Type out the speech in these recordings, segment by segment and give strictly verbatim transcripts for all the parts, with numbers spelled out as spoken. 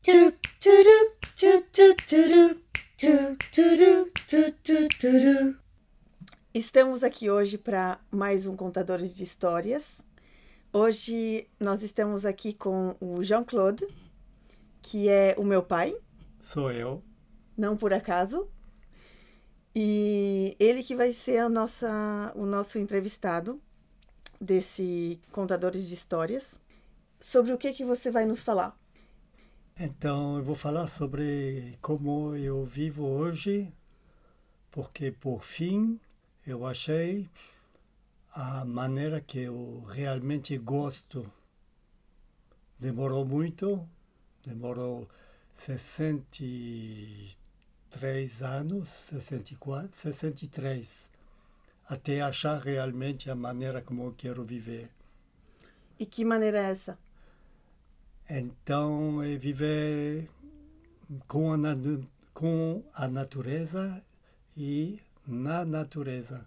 Turu, turu, turu, turu, turu, turu, turu. Estamos aqui hoje para mais um Contadores de Histórias. Hoje nós estamos aqui com o Jean-Claude, que é o meu pai. Sou eu. Não por acaso. E ele que vai ser a nossa, o nosso entrevistado desse Contadores de Histórias. Sobre o que, que você vai nos falar? Então, eu vou falar sobre como eu vivo hoje, porque, por fim, eu achei a maneira que eu realmente gosto. Demorou muito, demorou sessenta e três anos, sessenta e quatro, sessenta e três, até achar realmente a maneira como eu quero viver. E que maneira é essa? Então, é viver com a, com a natureza e na natureza,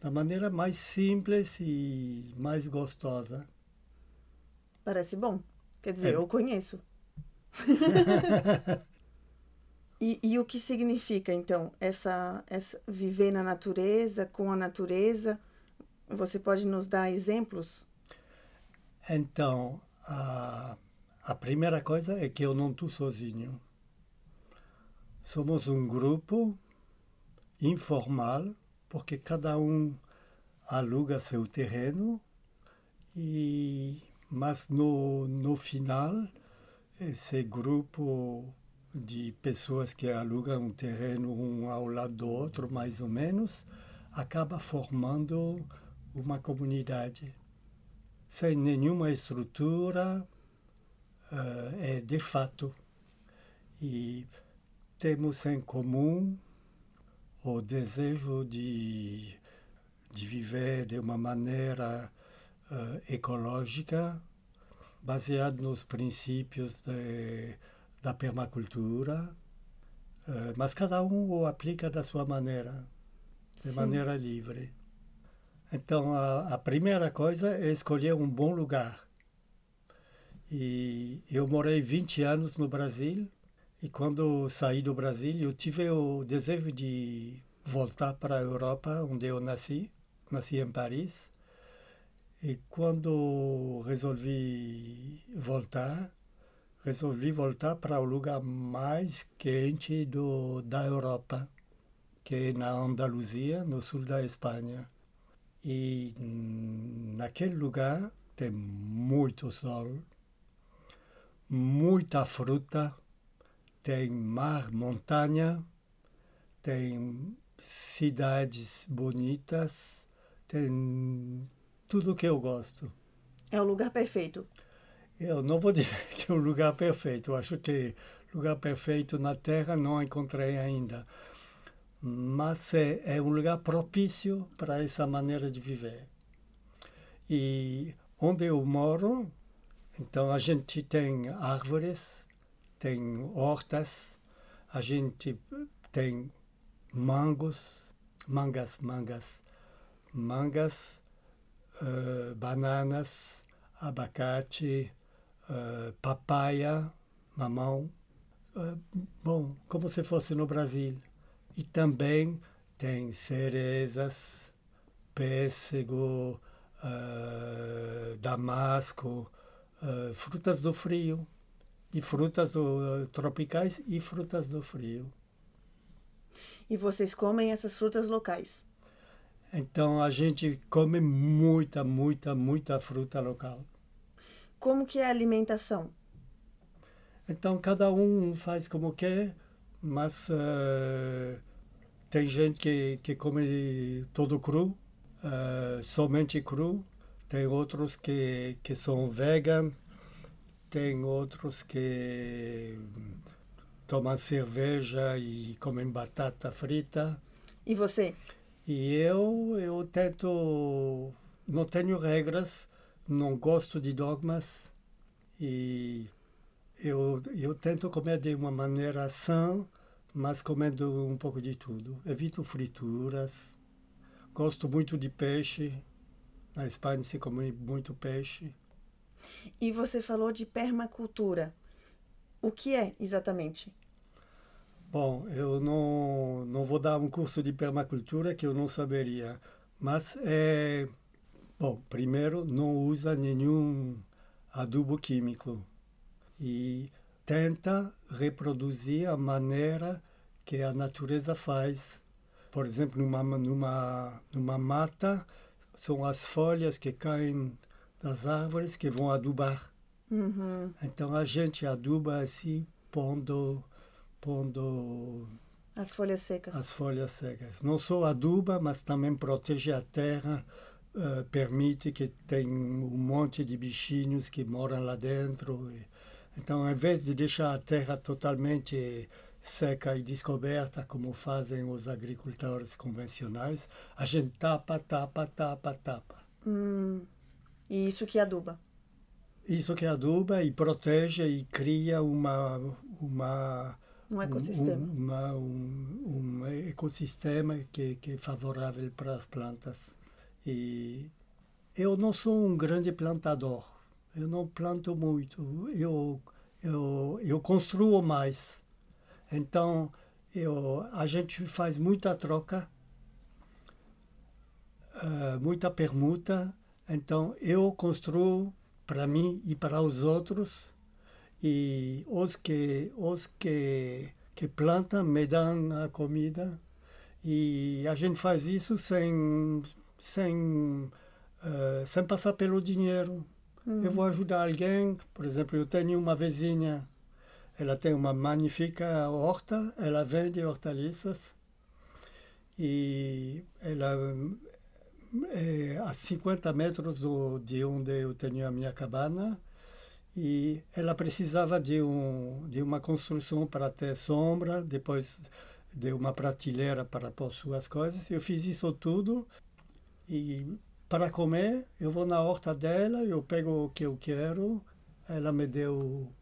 da maneira mais simples e mais gostosa. Parece bom. Quer dizer, é. Eu conheço. e, e o que significa, então, essa, essa viver na natureza, com a natureza? Você pode nos dar exemplos? Então, A, a primeira coisa é que eu não estou sozinho. Somos um grupo informal, porque cada um aluga seu terreno, e, mas no, no final, esse grupo de pessoas que alugam um terreno um ao lado do outro, mais ou menos, acaba formando uma comunidade. Sem nenhuma estrutura, uh, é de fato. E temos em comum o desejo de, de viver de uma maneira uh, ecológica, baseado nos princípios de, da permacultura, uh, mas cada um o aplica da sua maneira, de Sim. maneira livre. Então, a, a primeira coisa é escolher um bom lugar. E eu morei vinte anos no Brasil, e quando saí do Brasil, eu tive o desejo de voltar para a Europa, onde eu nasci, nasci em Paris. E quando resolvi voltar, resolvi voltar para o lugar mais quente do, da Europa, que é na Andaluzia, no sul da Espanha. E naquele lugar tem muito sol, muita fruta, tem mar, montanha, tem cidades bonitas, tem tudo que eu gosto. É o lugar perfeito? Eu não vou dizer que é o lugar perfeito. Eu acho que lugar perfeito na Terra não encontrei ainda. Mas é, é um lugar propício para essa maneira de viver. E onde eu moro, então a gente tem árvores, tem hortas, a gente tem mangos, mangas, mangas, mangas, uh, bananas, abacate, uh, papaya, mamão, uh, bom, como se fosse no Brasil. E também tem cerezas, pêssego, uh, damasco, uh, frutas do frio, e frutas uh, tropicais e frutas do frio. E vocês comem essas frutas locais? Então a gente come muita, muita, muita fruta local. Como que é a alimentação? Então cada um faz como quer. Mas uh, tem gente que, que come todo cru, uh, somente cru. Tem outros que, que são vegan. Tem outros que tomam cerveja e comem batata frita. E você? E eu, eu tento... Não tenho regras, não gosto de dogmas. E... Eu, eu tento comer de uma maneira sã, mas comendo um pouco de tudo. Evito frituras, gosto muito de peixe. Na Espanha se come muito peixe. E você falou de permacultura. o que é exatamente? Bom, eu não, não vou dar um curso de permacultura que eu não saberia, mas é... Bom, primeiro, não usa nenhum adubo químico e tenta reproduzir a maneira que a natureza faz. Por exemplo, numa, numa, numa mata, são as folhas que caem das árvores que vão adubar. Uhum. Então, a gente aduba assim, pondo, pondo... As folhas secas. As folhas secas. Não só aduba, mas também protege a terra. Uh, permite que tem um monte de bichinhos que moram lá dentro. Então, ao invés de deixar a terra totalmente seca e descoberta, como fazem os agricultores convencionais, a gente tapa, tapa, tapa, tapa. Hum. E isso que aduba? Isso que aduba e protege e cria uma... uma Um ecossistema. Um, uma, um, um ecossistema que, que é favorável para as plantas. E eu não sou um grande plantador, eu não planto muito, eu, eu, eu construo mais. Então, eu, a gente faz muita troca, uh, muita permuta. Então, eu construo para mim e para os outros. E os que, os que, que plantam me dão a comida. E a gente faz isso sem... Sem, uh, sem passar pelo dinheiro. Uhum. Eu vou ajudar alguém. Por exemplo, eu tenho uma vizinha. Ela tem uma magnífica horta. Ela vende hortaliças. E ela é a cinquenta metros de onde eu tenho a minha cabana. E ela precisava de, um, de uma construção para ter sombra. Depois de uma prateleira para pôr suas coisas. Eu fiz isso tudo. E para comer, eu vou na horta dela, eu pego o que eu quero. Ela me deu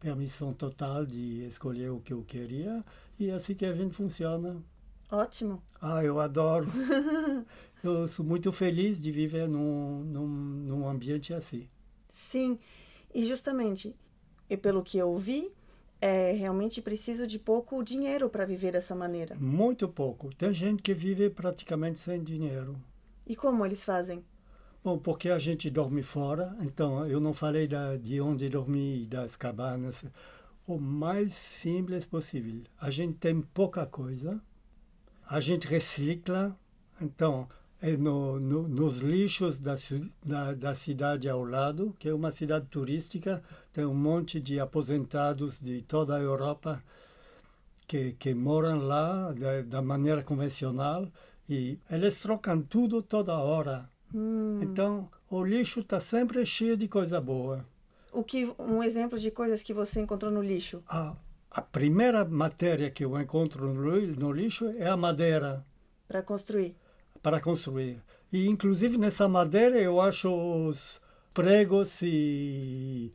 permissão total de escolher o que eu queria. E é assim que a gente funciona. Ótimo. Ah, eu adoro. Eu sou muito feliz de viver num, num, num ambiente assim. Sim, e justamente, e pelo que eu vi, é realmente preciso de pouco dinheiro para viver dessa maneira. Muito pouco. Tem gente que vive praticamente sem dinheiro. E como eles fazem? Bom, porque a gente dorme fora. Então, eu não falei da, de onde dormir, das cabanas. O mais simples possível. A gente tem pouca coisa. A gente recicla. Então, é no, no, nos lixos da, da, da cidade ao lado, que é uma cidade turística, tem um monte de aposentados de toda a Europa que, que moram lá da, da maneira convencional. E eles trocam tudo toda hora. Hum. Então, o lixo está sempre cheio de coisa boa. O que, um exemplo de coisas que você encontrou no lixo? A, a primeira matéria que eu encontro no, no lixo é a madeira. Para construir? Para construir. E, inclusive, nessa madeira eu acho os pregos e,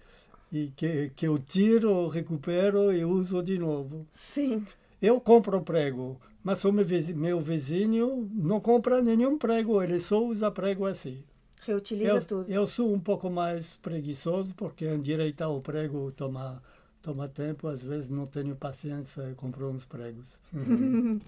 e que, que eu tiro, recupero e uso de novo. Sim. Eu compro prego. Mas o meu vizinho não compra nenhum prego, ele só usa prego assim. Reutiliza eu, tudo. Eu sou um pouco mais preguiçoso, porque endireitar o prego toma, toma tempo. Às vezes não tenho paciência e compro uns pregos. Uhum.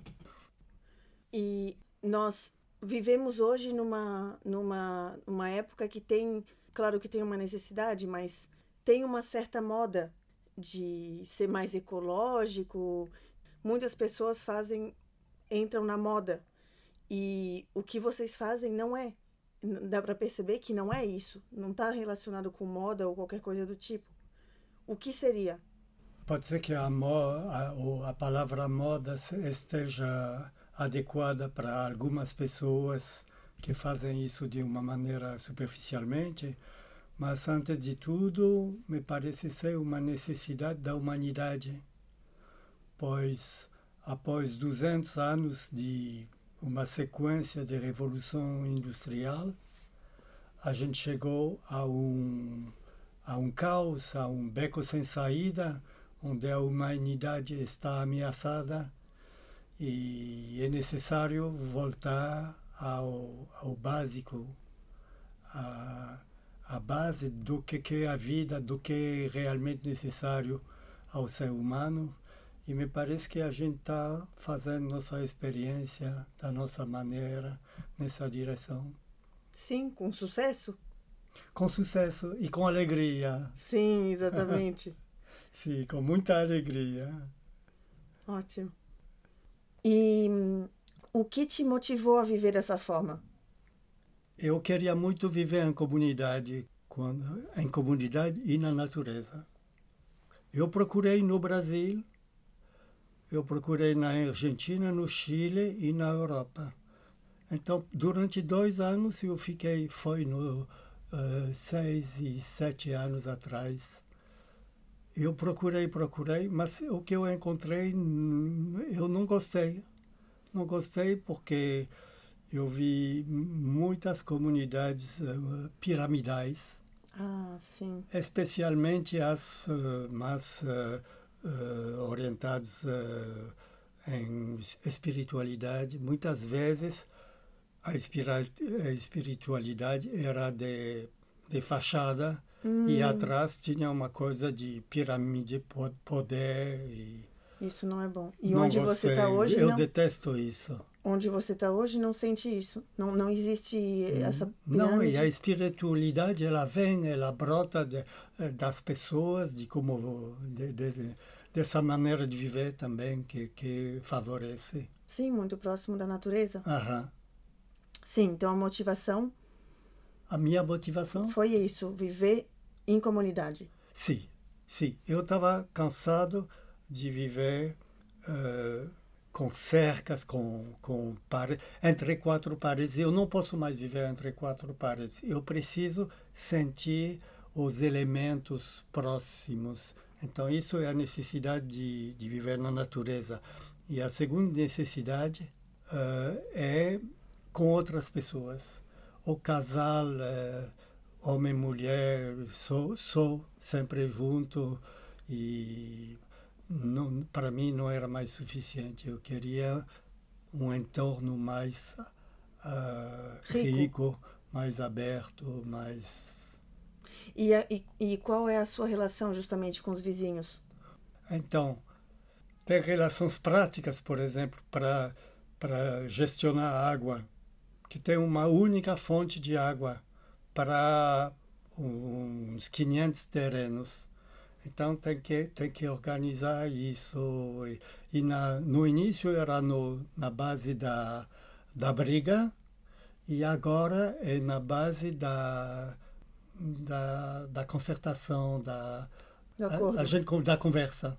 E nós vivemos hoje numa, numa uma época que tem... Claro que tem uma necessidade, mas tem uma certa moda de ser mais ecológico. Muitas pessoas fazem... entram na moda e o que vocês fazem não é, dá para perceber que não é isso, não está relacionado com moda ou qualquer coisa do tipo. O que seria? Pode ser que a, a, a palavra moda esteja adequada para algumas pessoas que fazem isso de uma maneira superficialmente, mas antes de tudo me parece ser uma necessidade da humanidade, pois após duzentos anos de uma sequência de revolução industrial, a gente chegou a um, a um caos, a um beco sem saída, onde a humanidade está ameaçada e é necessário voltar ao, ao básico, à base do que é a vida, do que é realmente necessário. ao ser humano, e me parece que a gente está fazendo nossa experiência da nossa maneira nessa direção. Sim, com sucesso. Com sucesso e com alegria. Sim, exatamente. Sim, com muita alegria. Ótimo. E o que te motivou a viver dessa forma? Eu queria muito viver em comunidade, quando, em comunidade e na natureza. Eu procurei no Brasil, eu procurei na Argentina, no Chile e na Europa. Então, durante dois anos eu fiquei, foi no, uh, seis e sete anos atrás. Eu procurei, procurei, mas o que eu encontrei, eu não gostei. Não gostei porque eu vi muitas comunidades uh, piramidais. Ah, sim. Especialmente as uh, mais uh, uh, orientadas uh, em espiritualidade. Muitas vezes a espiritualidade era de, de fachada. Hum. E atrás tinha uma coisa de pirâmide, poder. E isso não é bom. E onde você está hoje? Eu não... detesto isso. Onde você está hoje não sente isso. Não, não existe hum. essa pirâmide. Não, e a espiritualidade, ela vem, ela brota de, das pessoas, de como, de, de, dessa maneira de viver também que, que favorece. Sim, muito próximo da natureza. Aham. Sim, então a motivação... A minha motivação? Foi isso, viver em comunidade. Sim, sim. Eu estava cansado de viver uh, com cercas, com, com paredes, entre quatro paredes. Eu não posso mais viver entre quatro paredes. Eu preciso sentir os elementos próximos. Então, isso é a necessidade de, de viver na natureza. E a segunda necessidade uh, é com outras pessoas. O casal, homem e mulher, sou, sou sempre junto, e não, para mim não era mais suficiente. Eu queria um entorno mais uh, rico. rico, mais aberto, mais... E, e, e qual é a sua relação justamente com os vizinhos? Então, tem relações práticas, por exemplo, para para gestionar a água, que tem uma única fonte de água para uns quinhentos terrenos. Então tem que, tem que organizar isso. E, e na, no início era no, na base da, da briga, e agora é na base da, da, da concertação, da, a, a gente, da conversa.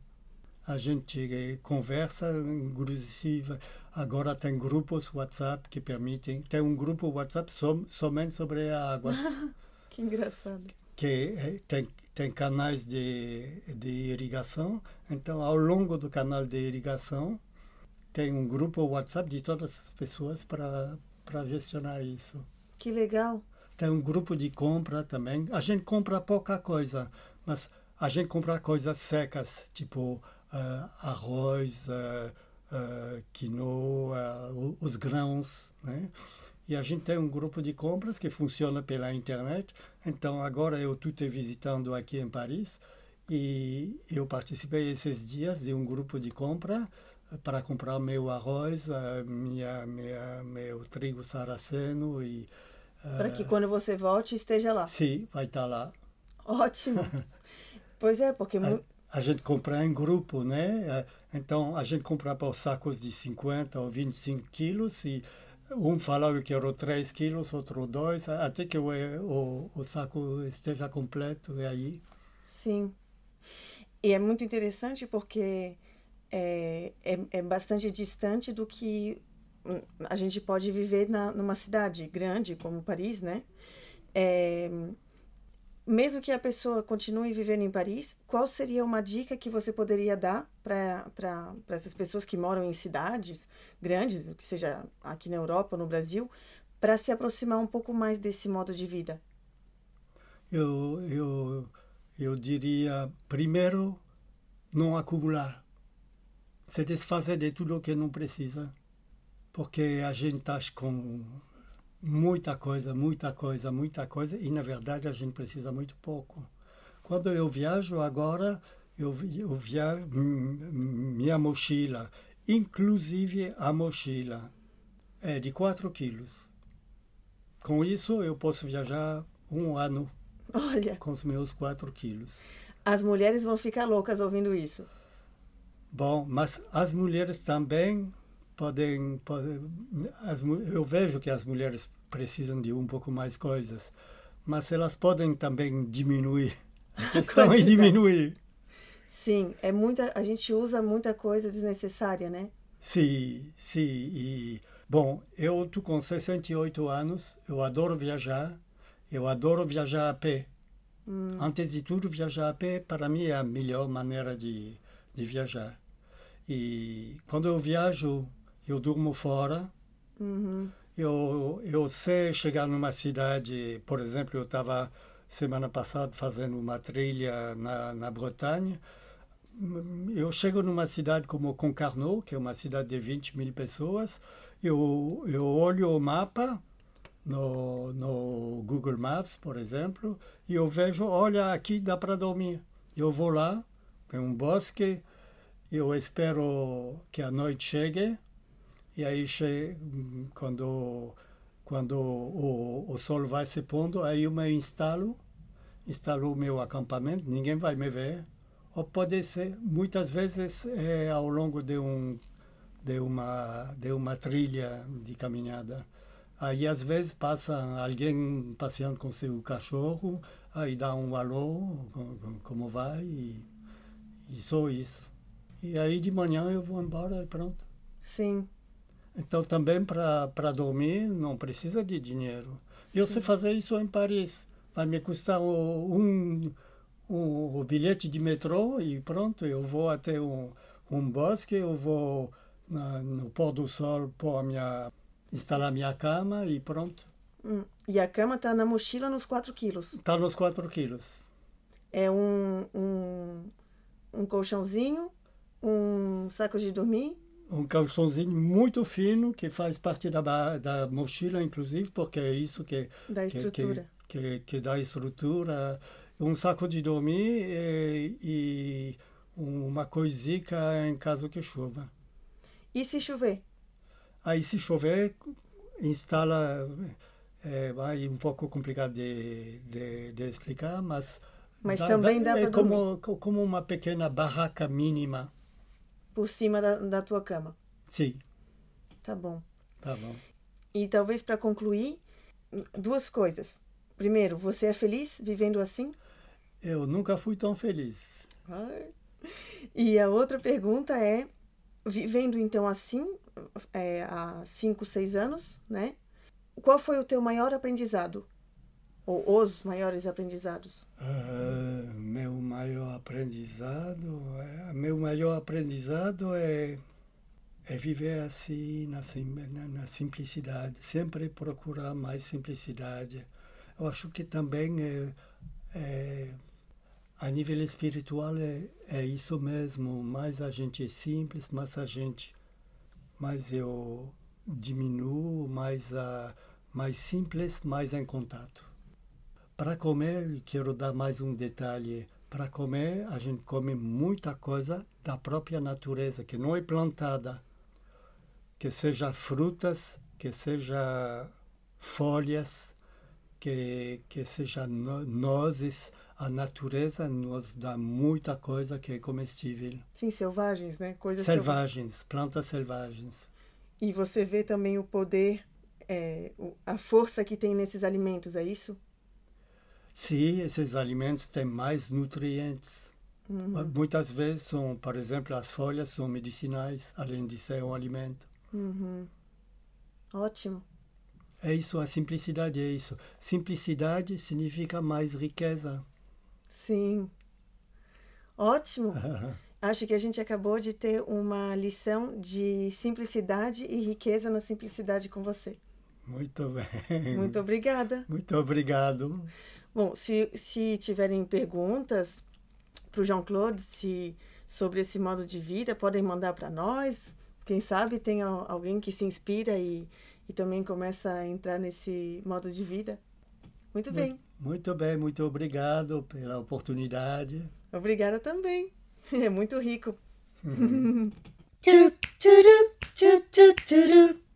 A gente conversa, inclusive agora tem grupos WhatsApp que permitem, tem um grupo WhatsApp som, somente sobre a água. Que engraçado. Que tem, tem canais de, de irrigação, então ao longo do canal de irrigação tem um grupo WhatsApp de todas as pessoas para para gestionar isso. Que legal. Tem um grupo de compra também, a gente compra pouca coisa, mas a gente compra coisas secas, tipo Uh, arroz, uh, uh, quinoa, uh, os grãos, né? E a gente tem um grupo de compras que funciona pela internet. Então agora eu estou visitando aqui em Paris e eu participei esses dias de um grupo de compra para comprar meu arroz, uh, minha, minha, meu trigo sarraceno e uh, para que quando você volte esteja lá. Sim, vai estar lá. Ótimo. Pois é, porque uh, a gente compra em grupo, né? Então, a gente compra por sacos de cinquenta ou vinte e cinco quilos, e um fala eu quero três quilos, outro dois, até que o, o, o saco esteja completo, e aí... Sim. E é muito interessante porque é, é, é bastante distante do que a gente pode viver na, numa cidade grande como Paris, né? É... Mesmo que a pessoa continue vivendo em Paris, qual seria uma dica que você poderia dar para para essas pessoas que moram em cidades grandes, que seja aqui na Europa ou no Brasil, para se aproximar um pouco mais desse modo de vida? Eu, eu, eu diria, primeiro, não acumular. Se desfazer de tudo o que não precisa. Porque a gente está com... muita coisa, muita coisa, muita coisa, e na verdade a gente precisa muito pouco. Quando eu viajo agora, eu, eu via minha mochila, inclusive a mochila é de quatro quilos. Com isso eu posso viajar um ano. Olha. Com os meus quatro quilos. As mulheres vão ficar loucas ouvindo isso. Bom, mas as mulheres também podem... podem as, eu vejo que as mulheres precisam de um pouco mais coisas, mas elas podem também diminuir. Então, e diminuir. Sim, é muita, a gente usa muita coisa desnecessária, né? Sim, sim. E, bom, eu estou com sessenta e oito anos, eu adoro viajar, eu adoro viajar a pé. Hum. Antes de tudo, viajar a pé, para mim, é a melhor maneira de, de viajar. E quando eu viajo, eu durmo fora. Uhum. Eu, eu sei chegar numa cidade, por exemplo, eu estava semana passada fazendo uma trilha na, na Bretanha. Eu chego numa cidade como Concarneau, que é uma cidade de vinte mil pessoas. Eu, eu olho o mapa no, no Google Maps, por exemplo, e eu vejo, olha, aqui dá para dormir. Eu vou lá, tem um bosque, eu espero que a noite chegue, e aí che- quando, quando o, o sol vai se pondo, aí eu me instalo, instalo o meu acampamento, ninguém vai me ver, ou pode ser, muitas vezes, é ao longo de, um, de, uma, de uma trilha de caminhada. Aí, às vezes, passa alguém passeando com seu cachorro, aí dá um alô, como vai, e, e só isso. E aí, de manhã, eu vou embora e pronto. Sim. Então, também para dormir, não precisa de dinheiro. Sim. Eu sei fazer isso em Paris. Vai me custar um, um, um bilhete de metrô e pronto, eu vou até um, um bosque, eu vou na, no pôr do sol, pôr a minha... instalar minha cama e pronto. Hum. E a cama está na mochila nos quatro quilos? Está nos quatro quilos. É um, um, um colchãozinho, um saco de dormir? Um colchãozinho muito fino, que faz parte da, da mochila, inclusive, porque é isso que... dá estrutura. Que, que, que dá estrutura. Um saco de dormir e, e uma coisica em caso que chova. E se chover? Aí, se chover, instala... É, vai um pouco complicado de, de, de explicar, mas... Mas dá, também dá, dá para é como, como uma pequena barraca mínima. Por cima da, da tua cama? Sim. Tá bom. Tá bom. E talvez para concluir, duas coisas. Primeiro, você é feliz vivendo assim? Eu nunca fui tão feliz. Ai. E a outra pergunta é, vivendo então assim... É, há cinco, seis anos, né? Qual foi o teu maior aprendizado? Ou os maiores aprendizados? Uh, meu maior aprendizado... É, meu maior aprendizado é, é viver assim, na, na simplicidade. Sempre procurar mais simplicidade. Eu acho que também, é, é, a nível espiritual, é, é isso mesmo. Mais a gente é simples, mais a gente... mais eu diminuo, mais, uh, mais simples, mais em contato. Para comer, quero dar mais um detalhe. Para comer, a gente come muita coisa da própria natureza, que não é plantada. Que seja frutas, que seja folhas, que, que seja no- nozes. A natureza nos dá muita coisa que é comestível. Sim, selvagens, né? Coisas selvagens, selvagens, plantas selvagens. E você vê também o poder, é, a força que tem nesses alimentos, é isso? Sim, esses alimentos têm mais nutrientes. Uhum. Muitas vezes, são, por exemplo, as folhas são medicinais, além de ser um alimento. Uhum. Ótimo. É isso, a simplicidade é isso. Simplicidade significa mais riqueza. Sim. Ótimo. Acho que a gente acabou de ter uma lição de simplicidade e riqueza na simplicidade com você. Muito bem. Muito obrigada. Muito obrigado. Bom, se, se tiverem perguntas para o Jean-Claude se, sobre esse modo de vida, podem mandar para nós. Quem sabe tem alguém que se inspira e, e também começa a entrar nesse modo de vida. Muito bem. Muito bem, muito obrigado pela oportunidade. Obrigada também. É muito rico.